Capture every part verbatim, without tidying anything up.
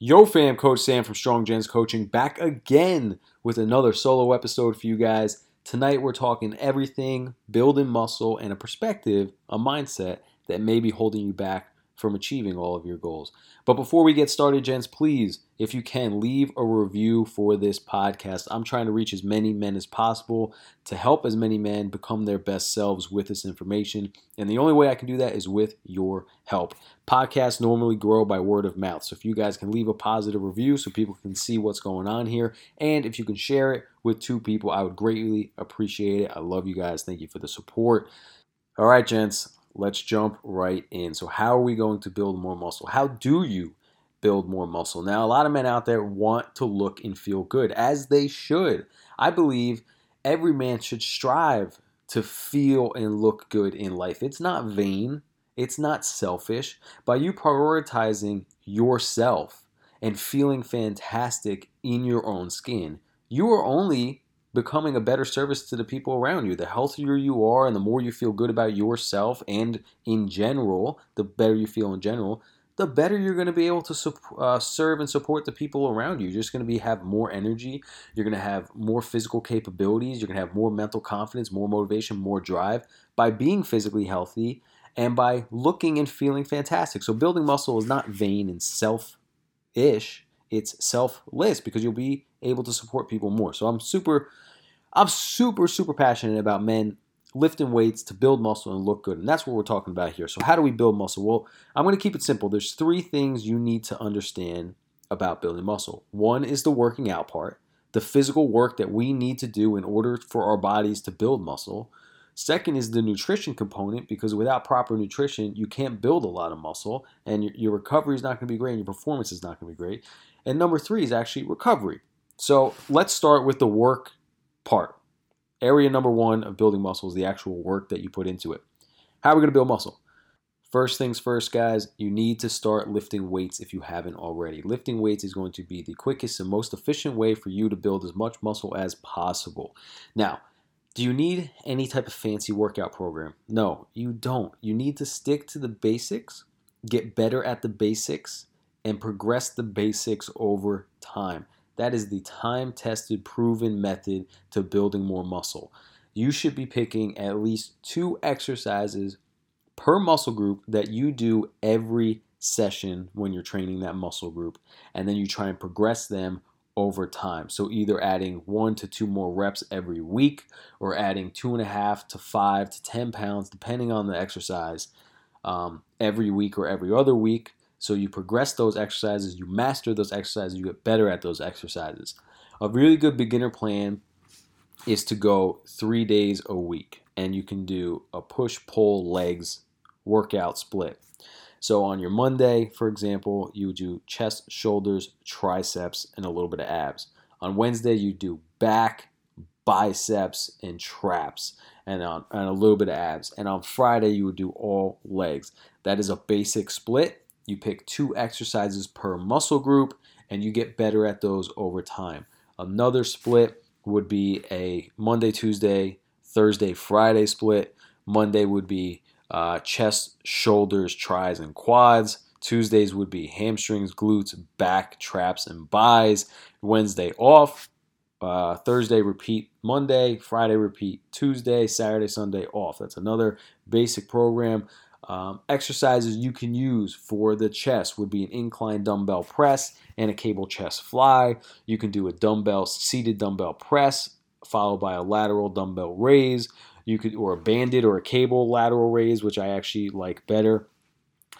Yo fam, Coach Sam from Strong Gents Coaching, back again with another solo episode for you guys. Tonight we're talking everything, building muscle, and a perspective, a mindset that may be holding you back from achieving all of your goals. But before we get started, gents, please, if you can, leave a review for this podcast. I'm trying to reach as many men as possible to help as many men become their best selves with this information. And the only way I can do that is with your help. Podcasts normally grow by word of mouth. So if you guys can leave a positive review so people can see what's going on here, and if you can share it with two people, I would greatly appreciate it. I love you guys. Thank you for the support. All right, gents. Let's jump right in. So how are we going to build more muscle? How do you build more muscle? Now, a lot of men out there want to look and feel good, as they should. I believe every man should strive to feel and look good in life. It's not vain. It's not selfish. By you prioritizing yourself and feeling fantastic in your own skin, you are only becoming a better service to the people around you. The healthier you are and the more you feel good about yourself and in general, the better you feel in general, the better you're going to be able to su- uh, serve and support the people around you. You're just going to be have more energy. You're going to have more physical capabilities. You're going to have more mental confidence, more motivation, more drive by being physically healthy and by looking and feeling fantastic. So building muscle is not vain and selfish. It's selfless because you'll be able to support people more. So I'm super, I'm super, super passionate about men lifting weights to build muscle and look good. And that's what we're talking about here. So how do we build muscle? Well, I'm going to keep it simple. There's three things you need to understand about building muscle. One is the working out part, the physical work that we need to do in order for our bodies to build muscle. Second is the nutrition component, because without proper nutrition, you can't build a lot of muscle and your, your recovery is not going to be great and your performance is not going to be great. And number three is actually recovery. So let's start with the work part. Area number one of building muscle is the actual work that you put into it. How are we going to build muscle? First things first, guys, you need to start lifting weights if you haven't already. Lifting weights is going to be the quickest and most efficient way for you to build as much muscle as possible. Now, do you need any type of fancy workout program? No, you don't. You need to stick to the basics, get better at the basics, and progress the basics over time. That is the time-tested, proven method to building more muscle. You should be picking at least two exercises per muscle group that you do every session when you're training that muscle group, and then you try and progress them over time. So either adding one to two more reps every week or adding two and a half to five to ten pounds, depending on the exercise, um, every week or every other week. So you progress those exercises, you master those exercises, you get better at those exercises. A really good beginner plan is to go three days a week, and you can do a push-pull legs workout split. So on your Monday, for example, you do chest, shoulders, triceps, and a little bit of abs. On Wednesday, you do back, biceps, and traps, and, on, and a little bit of abs. And on Friday, you would do all legs. That is a basic split. You pick two exercises per muscle group, and you get better at those over time. Another split would be a Monday, Tuesday, Thursday, Friday split. Monday would be Uh, chest, shoulders, tris, and quads. Tuesdays would be hamstrings, glutes, back, traps, and biceps. Wednesday off. Uh, Thursday repeat Monday. Friday repeat Tuesday. Saturday, Sunday off. That's another basic program. Um, exercises you can use for the chest would be an incline dumbbell press and a cable chest fly. You can do a dumbbell seated dumbbell press followed by a lateral dumbbell raise. You could, or a banded or a cable lateral raise, which I actually like better.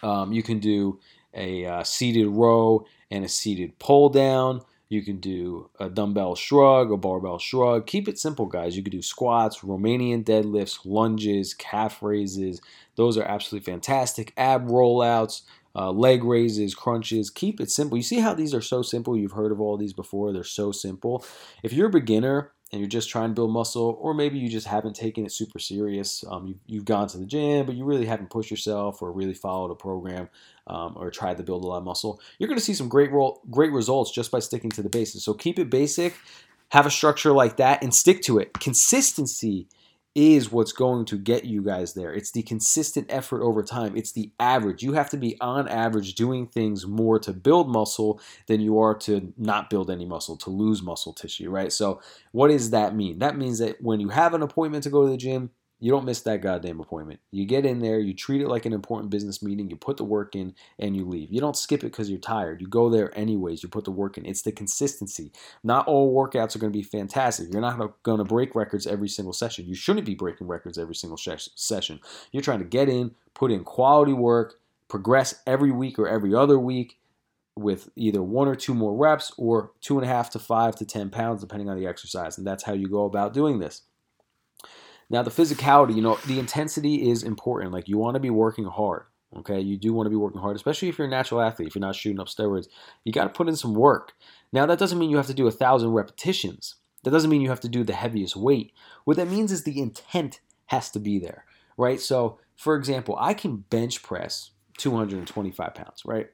Um, you can do a uh, seated row and a seated pull down. You can do a dumbbell shrug, a barbell shrug. Keep it simple, guys. You could do squats, Romanian deadlifts, lunges, calf raises. Those are absolutely fantastic. Ab rollouts, uh, leg raises, crunches. Keep it simple. You see how these are so simple? You've heard of all these before. They're so simple. If you're a beginner and you're just trying to build muscle, or maybe you just haven't taken it super serious. Um, you, you've gone to the gym, but you really haven't pushed yourself or really followed a program um, or tried to build a lot of muscle. You're going to see some great role, great results just by sticking to the basics. So keep it basic, have a structure like that, and stick to it. Consistency is what's going to get you guys there. It's the consistent effort over time. It's the average. You have to be on average doing things more to build muscle than you are to not build any muscle, to lose muscle tissue, right? So what does that mean? That means that when you have an appointment to go to the gym, you don't miss that goddamn appointment. You get in there, you treat it like an important business meeting, you put the work in, and you leave. You don't skip it because you're tired. You go there anyways, you put the work in. It's the consistency. Not all workouts are going to be fantastic. You're not going to break records every single session. You shouldn't be breaking records every single session. You're trying to get in, put in quality work, progress every week or every other week, with either one or two more reps or two and a half to five to ten pounds, depending on the exercise. And that's how you go about doing this. Now, the physicality, you know, the intensity is important. Like, you want to be working hard, okay? You do want to be working hard, especially if you're a natural athlete. If you're not shooting up steroids, you got to put in some work. Now, that doesn't mean you have to do a thousand repetitions. That doesn't mean you have to do the heaviest weight. What that means is the intent has to be there, right? So, for example, I can bench press two hundred twenty-five pounds, right?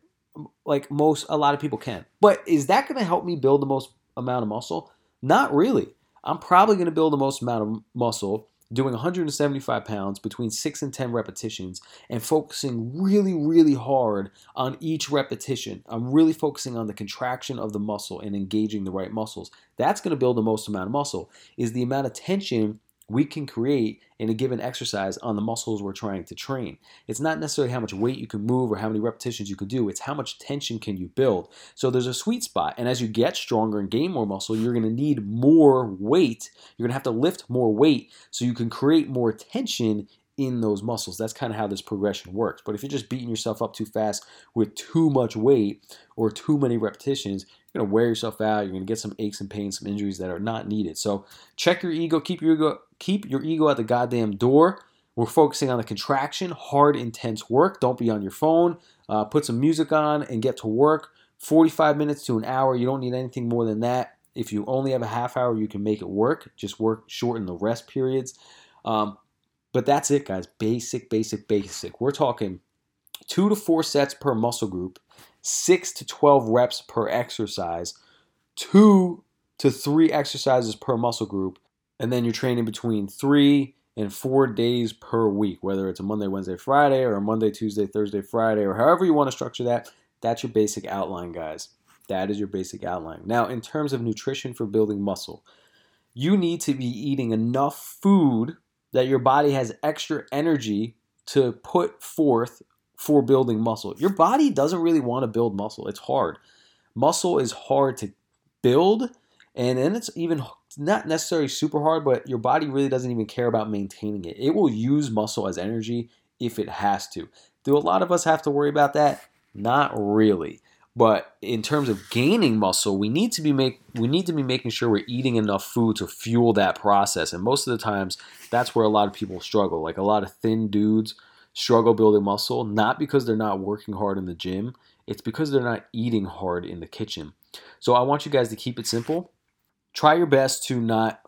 Like most, a lot of people can. But is that going to help me build the most amount of muscle? Not really. I'm probably going to build the most amount of muscle doing one hundred seventy-five pounds between six and ten repetitions and focusing really, really hard on each repetition. I'm really focusing on the contraction of the muscle and engaging the right muscles. That's going to build the most amount of muscle, is the amount of tension we can create in a given exercise on the muscles we're trying to train. It's not necessarily how much weight you can move or how many repetitions you can do. It's how much tension can you build. So there's a sweet spot. And as you get stronger and gain more muscle, you're going to need more weight. You're going to have to lift more weight so you can create more tension in those muscles. That's kind of how this progression works. But if you're just beating yourself up too fast with too much weight or too many repetitions, you're going to wear yourself out. You're going to get some aches and pains, some injuries that are not needed. So check your ego. Keep your ego. Keep your ego at the goddamn door. We're focusing on the contraction, hard, intense work. Don't be on your phone. Uh, put some music on and get to work. forty-five minutes to an hour. You don't need anything more than that. If you only have a half hour, you can make it work. Just work, shorten the rest periods. Um, but that's it, guys. Basic, basic, basic. We're talking two to four sets per muscle group, six to twelve reps per exercise, two to three exercises per muscle group, and then you're training between three and four days per week, whether it's a Monday, Wednesday, Friday, or a Monday, Tuesday, Thursday, Friday, or however you want to structure that. That's your basic outline, guys. That is your basic outline. Now, in terms of nutrition for building muscle, you need to be eating enough food that your body has extra energy to put forth for building muscle. Your body doesn't really want to build muscle. It's hard. Muscle is hard to build, and then it's even not necessarily super hard, but your body really doesn't even care about maintaining it. It will use muscle as energy if it has to. Do a lot of us have to worry about that? Not really. But in terms of gaining muscle, we need to be make we need to be making sure we're eating enough food to fuel that process. And most of the times, that's where a lot of people struggle. Like, a lot of thin dudes struggle building muscle, not because they're not working hard in the gym. It's because they're not eating hard in the kitchen. So I want you guys to keep it simple. Try your best to not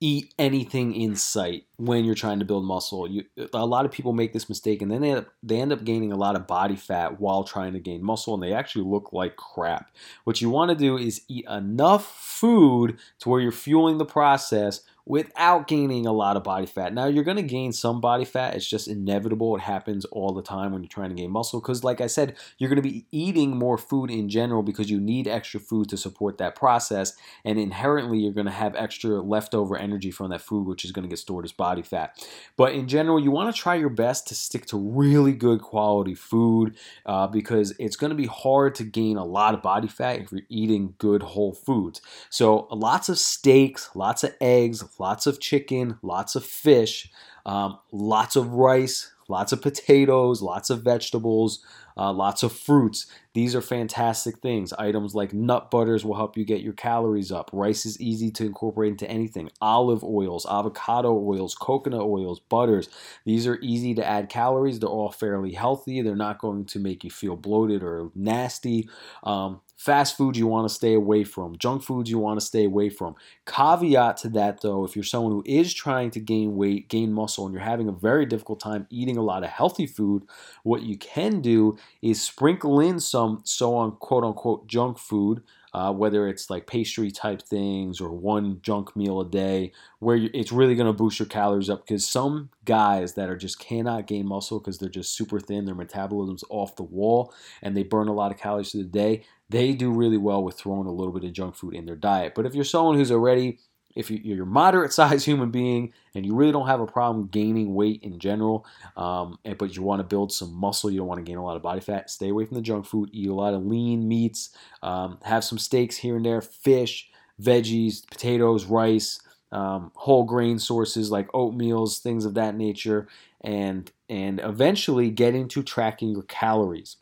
eat anything in sight when you're trying to build muscle. You, a lot of people make this mistake, and then they end, up, they end up gaining a lot of body fat while trying to gain muscle, and they actually look like crap. What you want to do is eat enough food to where you're fueling the process without gaining a lot of body fat. Now, you're going to gain some body fat. It's just inevitable. It happens all the time when you're trying to gain muscle because, like I said, you're going to be eating more food in general because you need extra food to support that process, and inherently you're going to have extra leftover energy from that food, which is going to get stored as body fat. But in general, you want to try your best to stick to really good quality food uh, because it's going to be hard to gain a lot of body fat if you're eating good whole foods. So lots of steaks, lots of eggs, lots of chicken, lots of fish, um, lots of rice, lots of potatoes, lots of vegetables, uh, lots of fruits. These are fantastic things. Items like nut butters will help you get your calories up. Rice is easy to incorporate into anything. Olive oils, avocado oils, coconut oils, butters. These are easy to add calories. They're all fairly healthy. They're not going to make you feel bloated or nasty. Um, Fast food you want to stay away from. Junk foods you want to stay away from. Caveat to that though, if you're someone who is trying to gain weight, gain muscle, and you're having a very difficult time eating a lot of healthy food, what you can do is sprinkle in some so on quote unquote junk food, uh, whether it's like pastry type things or one junk meal a day, where you, it's really going to boost your calories up, because some guys that are just cannot gain muscle because they're just super thin, their metabolism's off the wall, and they burn a lot of calories through the day, they do really well with throwing a little bit of junk food in their diet. But if you're someone who's already, if you're a moderate-sized human being and you really don't have a problem gaining weight in general, um, but you want to build some muscle, you don't want to gain a lot of body fat, stay away from the junk food, eat a lot of lean meats, um, have some steaks here and there, fish, veggies, potatoes, rice, um, whole grain sources like oatmeals, things of that nature, and and eventually get into tracking your calories.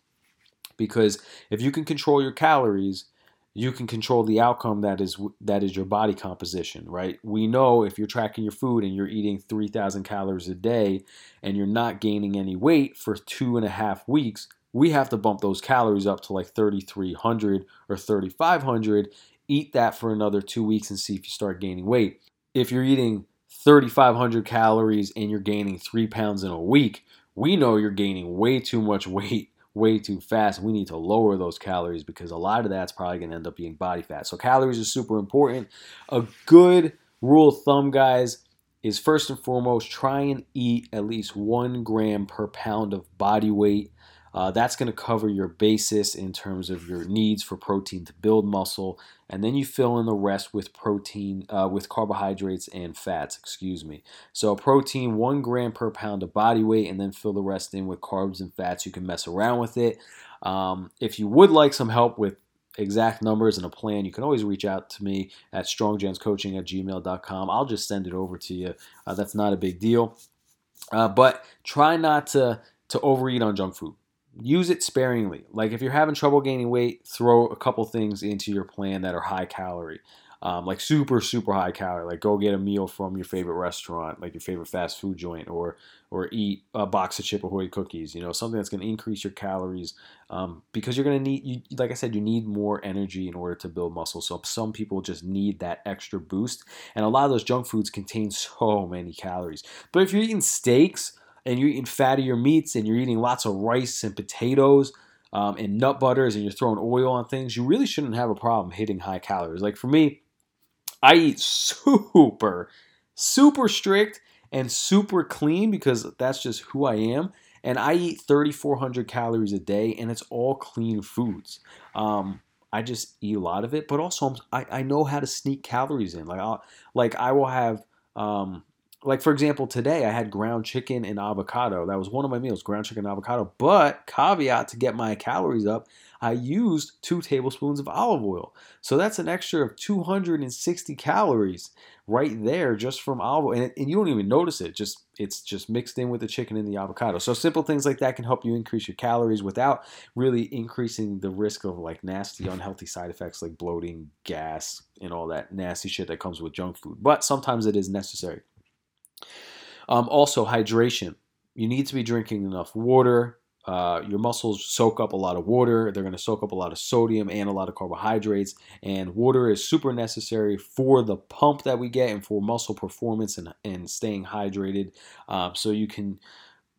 Because if you can control your calories, you can control the outcome that is that is your body composition, right? We know if you're tracking your food and you're eating three thousand calories a day and you're not gaining any weight for two and a half weeks, we have to bump those calories up to like thirty-three hundred or thirty-five hundred, eat that for another two weeks and see if you start gaining weight. If you're eating thirty-five hundred calories and you're gaining three pounds in a week, we know you're gaining way too much weight way too fast. We need to lower those calories because a lot of that's probably going to end up being body fat. So calories are super important. A good rule of thumb, guys, is first and foremost, try and eat at least one gram per pound of body weight. Uh, that's going to cover your basis in terms of your needs for protein to build muscle, and then you fill in the rest with protein, uh, with carbohydrates and fats, excuse me. So protein, one gram per pound of body weight, and then fill the rest in with carbs and fats. You can mess around with it. Um, if you would like some help with exact numbers and a plan, you can always reach out to me at strong gents coaching at gmail dot com. I'll just send it over to you. Uh, that's not a big deal. Uh, but try not to, to overeat on junk food. Use it sparingly. Like if you're having trouble gaining weight, throw a couple things into your plan that are high calorie, um, like super, super high calorie. Like go get a meal from your favorite restaurant, like your favorite fast food joint, or or eat a box of Chip-A-Hoy cookies. You know, something that's going to increase your calories um, because you're going to need, you, like I said, you need more energy in order to build muscle. So some people just need that extra boost, and a lot of those junk foods contain so many calories. But if you're eating steaks, and you're eating fattier meats, and you're eating lots of rice and potatoes um, and nut butters, and you're throwing oil on things, you really shouldn't have a problem hitting high calories. Like for me, I eat super, super strict and super clean because that's just who I am. And I eat thirty-four hundred calories a day, and it's all clean foods. Um, I just eat a lot of it, but also I, I know how to sneak calories in. Like, I'll, like I will have... Um, Like, for example, today I had ground chicken and avocado. That was one of my meals, ground chicken and avocado. But caveat, to get my calories up, I used two tablespoons of olive oil. So that's an extra of two hundred sixty calories right there just from olive oil. And, and you don't even notice it. Just It's just mixed in with the chicken and the avocado. So simple things like that can help you increase your calories without really increasing the risk of like nasty, unhealthy side effects like bloating, gas, and all that nasty shit that comes with junk food. But sometimes it is necessary. Um, also, hydration. You need to be drinking enough water. Uh, your muscles soak up a lot of water. They're going to soak up a lot of sodium and a lot of carbohydrates. And water is super necessary for the pump that we get and for muscle performance and, and staying hydrated. Um, so you can...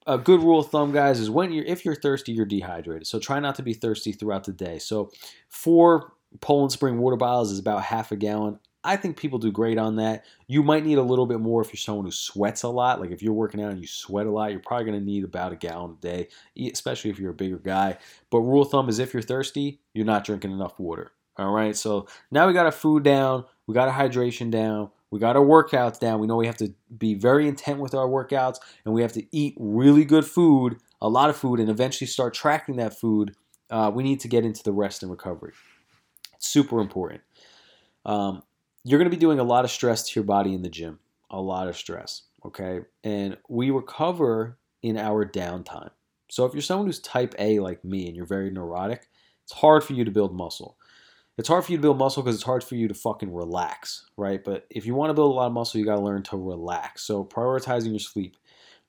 A good rule of thumb, guys, is when you're if you're thirsty, you're dehydrated. So try not to be thirsty throughout the day. So four Poland Spring water bottles is about half a gallon. I think people do great on that. You might need a little bit more if you're someone who sweats a lot. Like if you're working out and you sweat a lot, you're probably going to need about a gallon a day, especially if you're a bigger guy. But rule of thumb is if you're thirsty, you're not drinking enough water. All right, so now we got our food down. We got our hydration down. We got our workouts down. We know we have to be very intent with our workouts, and we have to eat really good food, a lot of food, and eventually start tracking that food. Uh, we need to get into the rest and recovery. It's super important. Um, You're going to be doing a lot of stress to your body in the gym, a lot of stress, okay? And we recover in our downtime. So if you're someone who's type A like me and you're very neurotic, it's hard for you to build muscle. It's hard for you to build muscle because it's hard for you to fucking relax, right? But if you want to build a lot of muscle, you got to learn to relax. So prioritizing your sleep,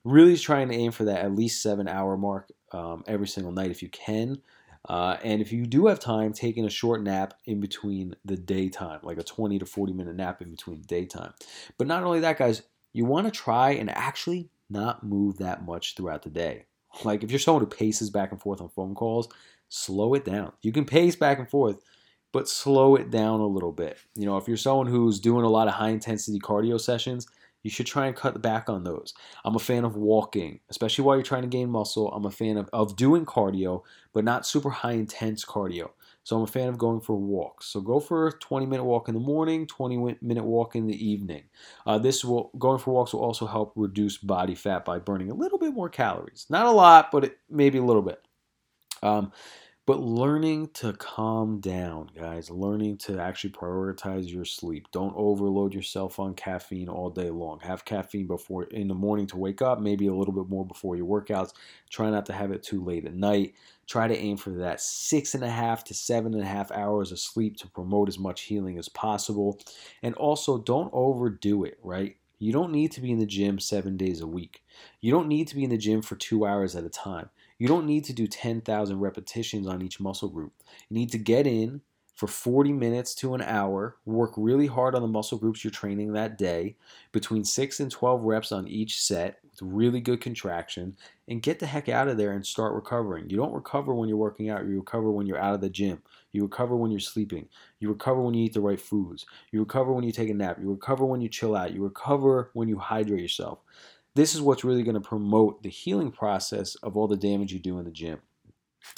really trying to aim for that at least seven hour mark um, every single night if you can. Uh, and if you do have time, taking a short nap in between the daytime, like a twenty to forty minute nap in between daytime. But not only that, guys, you want to try and actually not move that much throughout the day. Like if you're someone who paces back and forth on phone calls, slow it down. You can pace back and forth, but slow it down a little bit. You know, if you're someone who's doing a lot of high intensity cardio sessions, you should try and cut back on those. I'm a fan of walking, especially while you're trying to gain muscle. I'm a fan of, of doing cardio, but not super high intense cardio. So I'm a fan of going for walks. So go for a twenty minute walk in the morning, twenty minute walk in the evening. Uh, this will going for walks will also help reduce body fat by burning a little bit more calories. Not a lot, but it, maybe a little bit. Um, But learning to calm down, guys, learning to actually prioritize your sleep. Don't overload yourself on caffeine all day long. Have caffeine before in the morning to wake up, maybe a little bit more before your workouts. Try not to have it too late at night. Try to aim for that six and a half to seven and a half hours of sleep to promote as much healing as possible. And also, don't overdo it, right? You don't need to be in the gym seven days a week. You don't need to be in the gym for two hours at a time. You don't need to do ten thousand repetitions on each muscle group. You need to get in for forty minutes to an hour, work really hard on the muscle groups you're training that day, between six and twelve reps on each set with really good contraction, and get the heck out of there and start recovering. You don't recover when you're working out. You recover when you're out of the gym. You recover when you're sleeping. You recover when you eat the right foods. You recover when you take a nap. You recover when you chill out. You recover when you hydrate yourself. This is what's really going to promote the healing process of all the damage you do in the gym.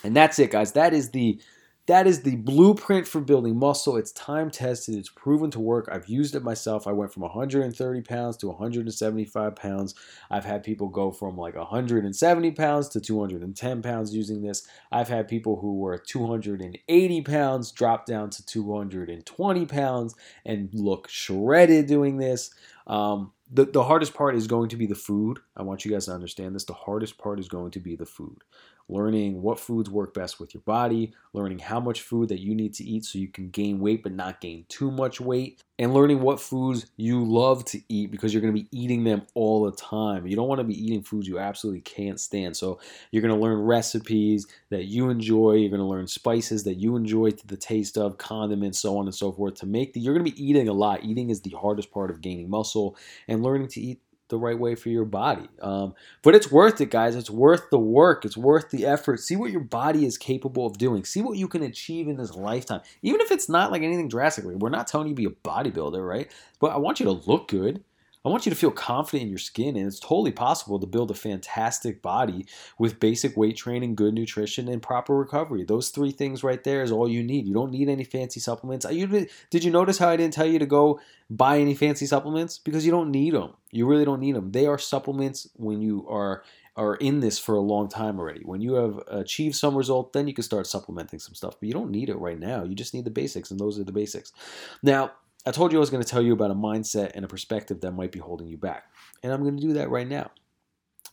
And that's it, guys. That is the that is the blueprint for building muscle. It's time tested. It's proven to work. I've used it myself. I went from one hundred thirty pounds to one hundred seventy-five pounds. I've had people go from like one hundred seventy pounds to two hundred ten pounds using this. I've had people who were two hundred eighty pounds drop down to two hundred twenty pounds and look shredded doing this. Um, The, the hardest part is going to be the food. I want you guys to understand this. The hardest part is going to be the food. Learning what foods work best with your body, learning how much food that you need to eat so you can gain weight but not gain too much weight, and learning what foods you love to eat because you're going to be eating them all the time. You don't want to be eating foods you absolutely can't stand. So you're going to learn recipes that you enjoy. You're going to learn spices that you enjoy to the taste of, condiments, so on and so forth. To make the, you're going to be eating a lot. Eating is the hardest part of gaining muscle and learning to eat the right way for your body. Um, but it's worth it, guys. It's worth the work. It's worth the effort. See what your body is capable of doing. See what you can achieve in this lifetime. Even if it's not like anything drastically. We're not telling you to be a bodybuilder, right? But I want you to look good. I want you to feel confident in your skin, and it's totally possible to build a fantastic body with basic weight training, good nutrition, and proper recovery. Those three things right there is all you need. You don't need any fancy supplements. Did you notice how I didn't tell you to go buy any fancy supplements? Because you don't need them. You really don't need them. They are supplements when you are are in this for a long time already. When you have achieved some result, then you can start supplementing some stuff. But you don't need it right now. You just need the basics, and those are the basics. Now, I told you I was going to tell you about a mindset and a perspective that might be holding you back. And I'm going to do that right now.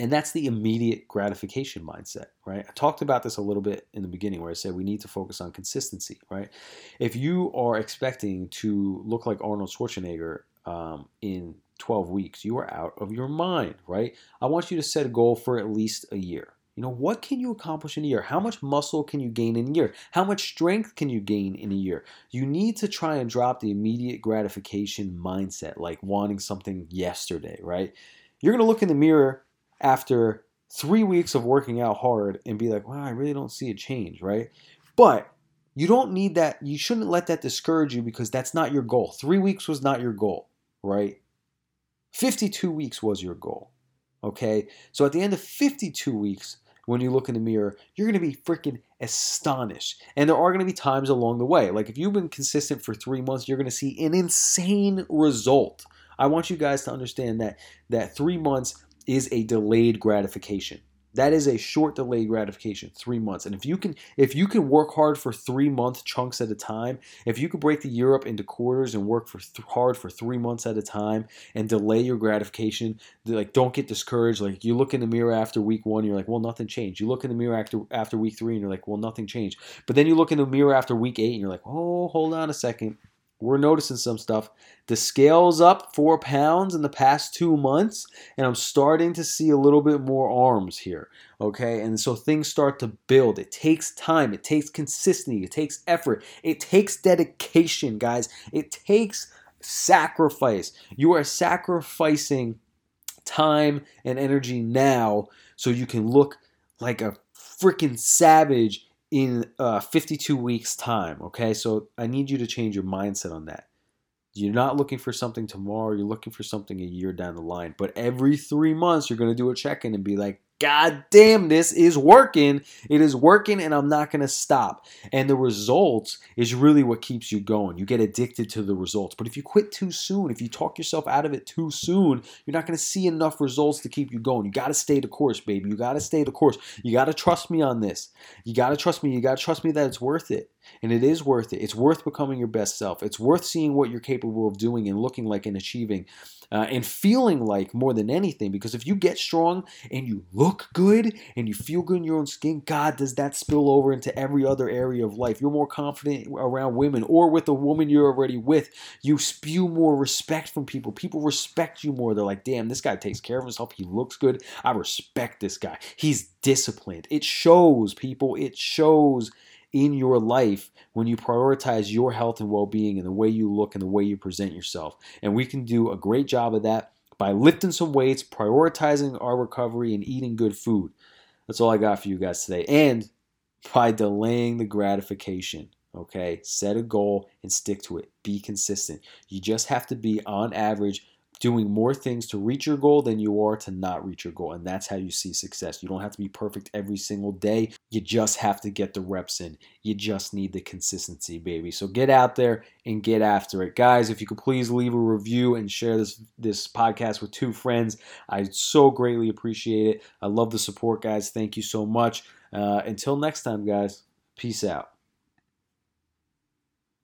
And that's the immediate gratification mindset, right? I talked about this a little bit in the beginning where I said we need to focus on consistency, right? If you are expecting to look like Arnold Schwarzenegger um, in twelve weeks, you are out of your mind, right? I want you to set a goal for at least a year. You know, what can you accomplish in a year? How much muscle can you gain in a year? How much strength can you gain in a year? You need to try and drop the immediate gratification mindset, like wanting something yesterday, right? You're going to look in the mirror after three weeks of working out hard and be like, wow, I really don't see a change, right? But you don't need that. You shouldn't let that discourage you because that's not your goal. Three weeks was not your goal, right? fifty-two weeks was your goal, okay? So at the end of fifty-two weeks, when you look in the mirror, you're going to be freaking astonished. And there are going to be times along the way. Like if you've been consistent for three months, you're going to see an insane result. I want you guys to understand that that three months is a delayed gratification. That is a short delayed gratification, three months. And if you can if you can work hard for three-month chunks at a time, if you could break the year up into quarters and work for th- hard for three months at a time and delay your gratification, like don't get discouraged. Like you look in the mirror after week one, you're like, well, nothing changed. You look in the mirror after, after week three and you're like, well, nothing changed. But then you look in the mirror after week eight and you're like, oh, hold on a second. We're noticing some stuff. The scale's up four pounds in the past two months, and I'm starting to see a little bit more arms here, okay? And so things start to build. It takes time. It takes consistency. It takes effort. It takes dedication, guys. It takes sacrifice. You are sacrificing time and energy now so you can look like a freaking savage in uh, fifty-two weeks time, okay? So I need you to change your mindset on that. You're not looking for something tomorrow. You're looking for something a year down the line. But every three months, you're going to do a check-in and be like, God damn, this is working. It is working, and I'm not going to stop. And the results is really what keeps you going. You get addicted to the results. But if you quit too soon, if you talk yourself out of it too soon, you're not going to see enough results to keep you going. You got to stay the course, baby. You got to stay the course. You got to trust me on this. You got to trust me. You got to trust me that it's worth it. And it is worth it. It's worth becoming your best self. It's worth seeing what you're capable of doing and looking like and achieving uh, and feeling like more than anything. Because if you get strong and you look good and you feel good in your own skin, God, does that spill over into every other area of life. You're more confident around women or with a woman you're already with. You spew more respect from people. People respect you more. They're like, damn, this guy takes care of himself. He looks good. I respect this guy. He's disciplined. It shows, people. It shows in your life when you prioritize your health and well-being and the way you look and the way you present yourself. And we can do a great job of that by lifting some weights, prioritizing our recovery, and eating good food. That's all I got for you guys today. And by delaying the gratification, okay? Set a goal and stick to it. Be consistent. You just have to be, on average, doing more things to reach your goal than you are to not reach your goal. And that's how you see success. You don't have to be perfect every single day. You just have to get the reps in. You just need the consistency, baby. So get out there and get after it. Guys, if you could please leave a review and share this, this podcast with two friends, I so greatly appreciate it. I love the support, guys. Thank you so much. Uh, until next time, guys, peace out.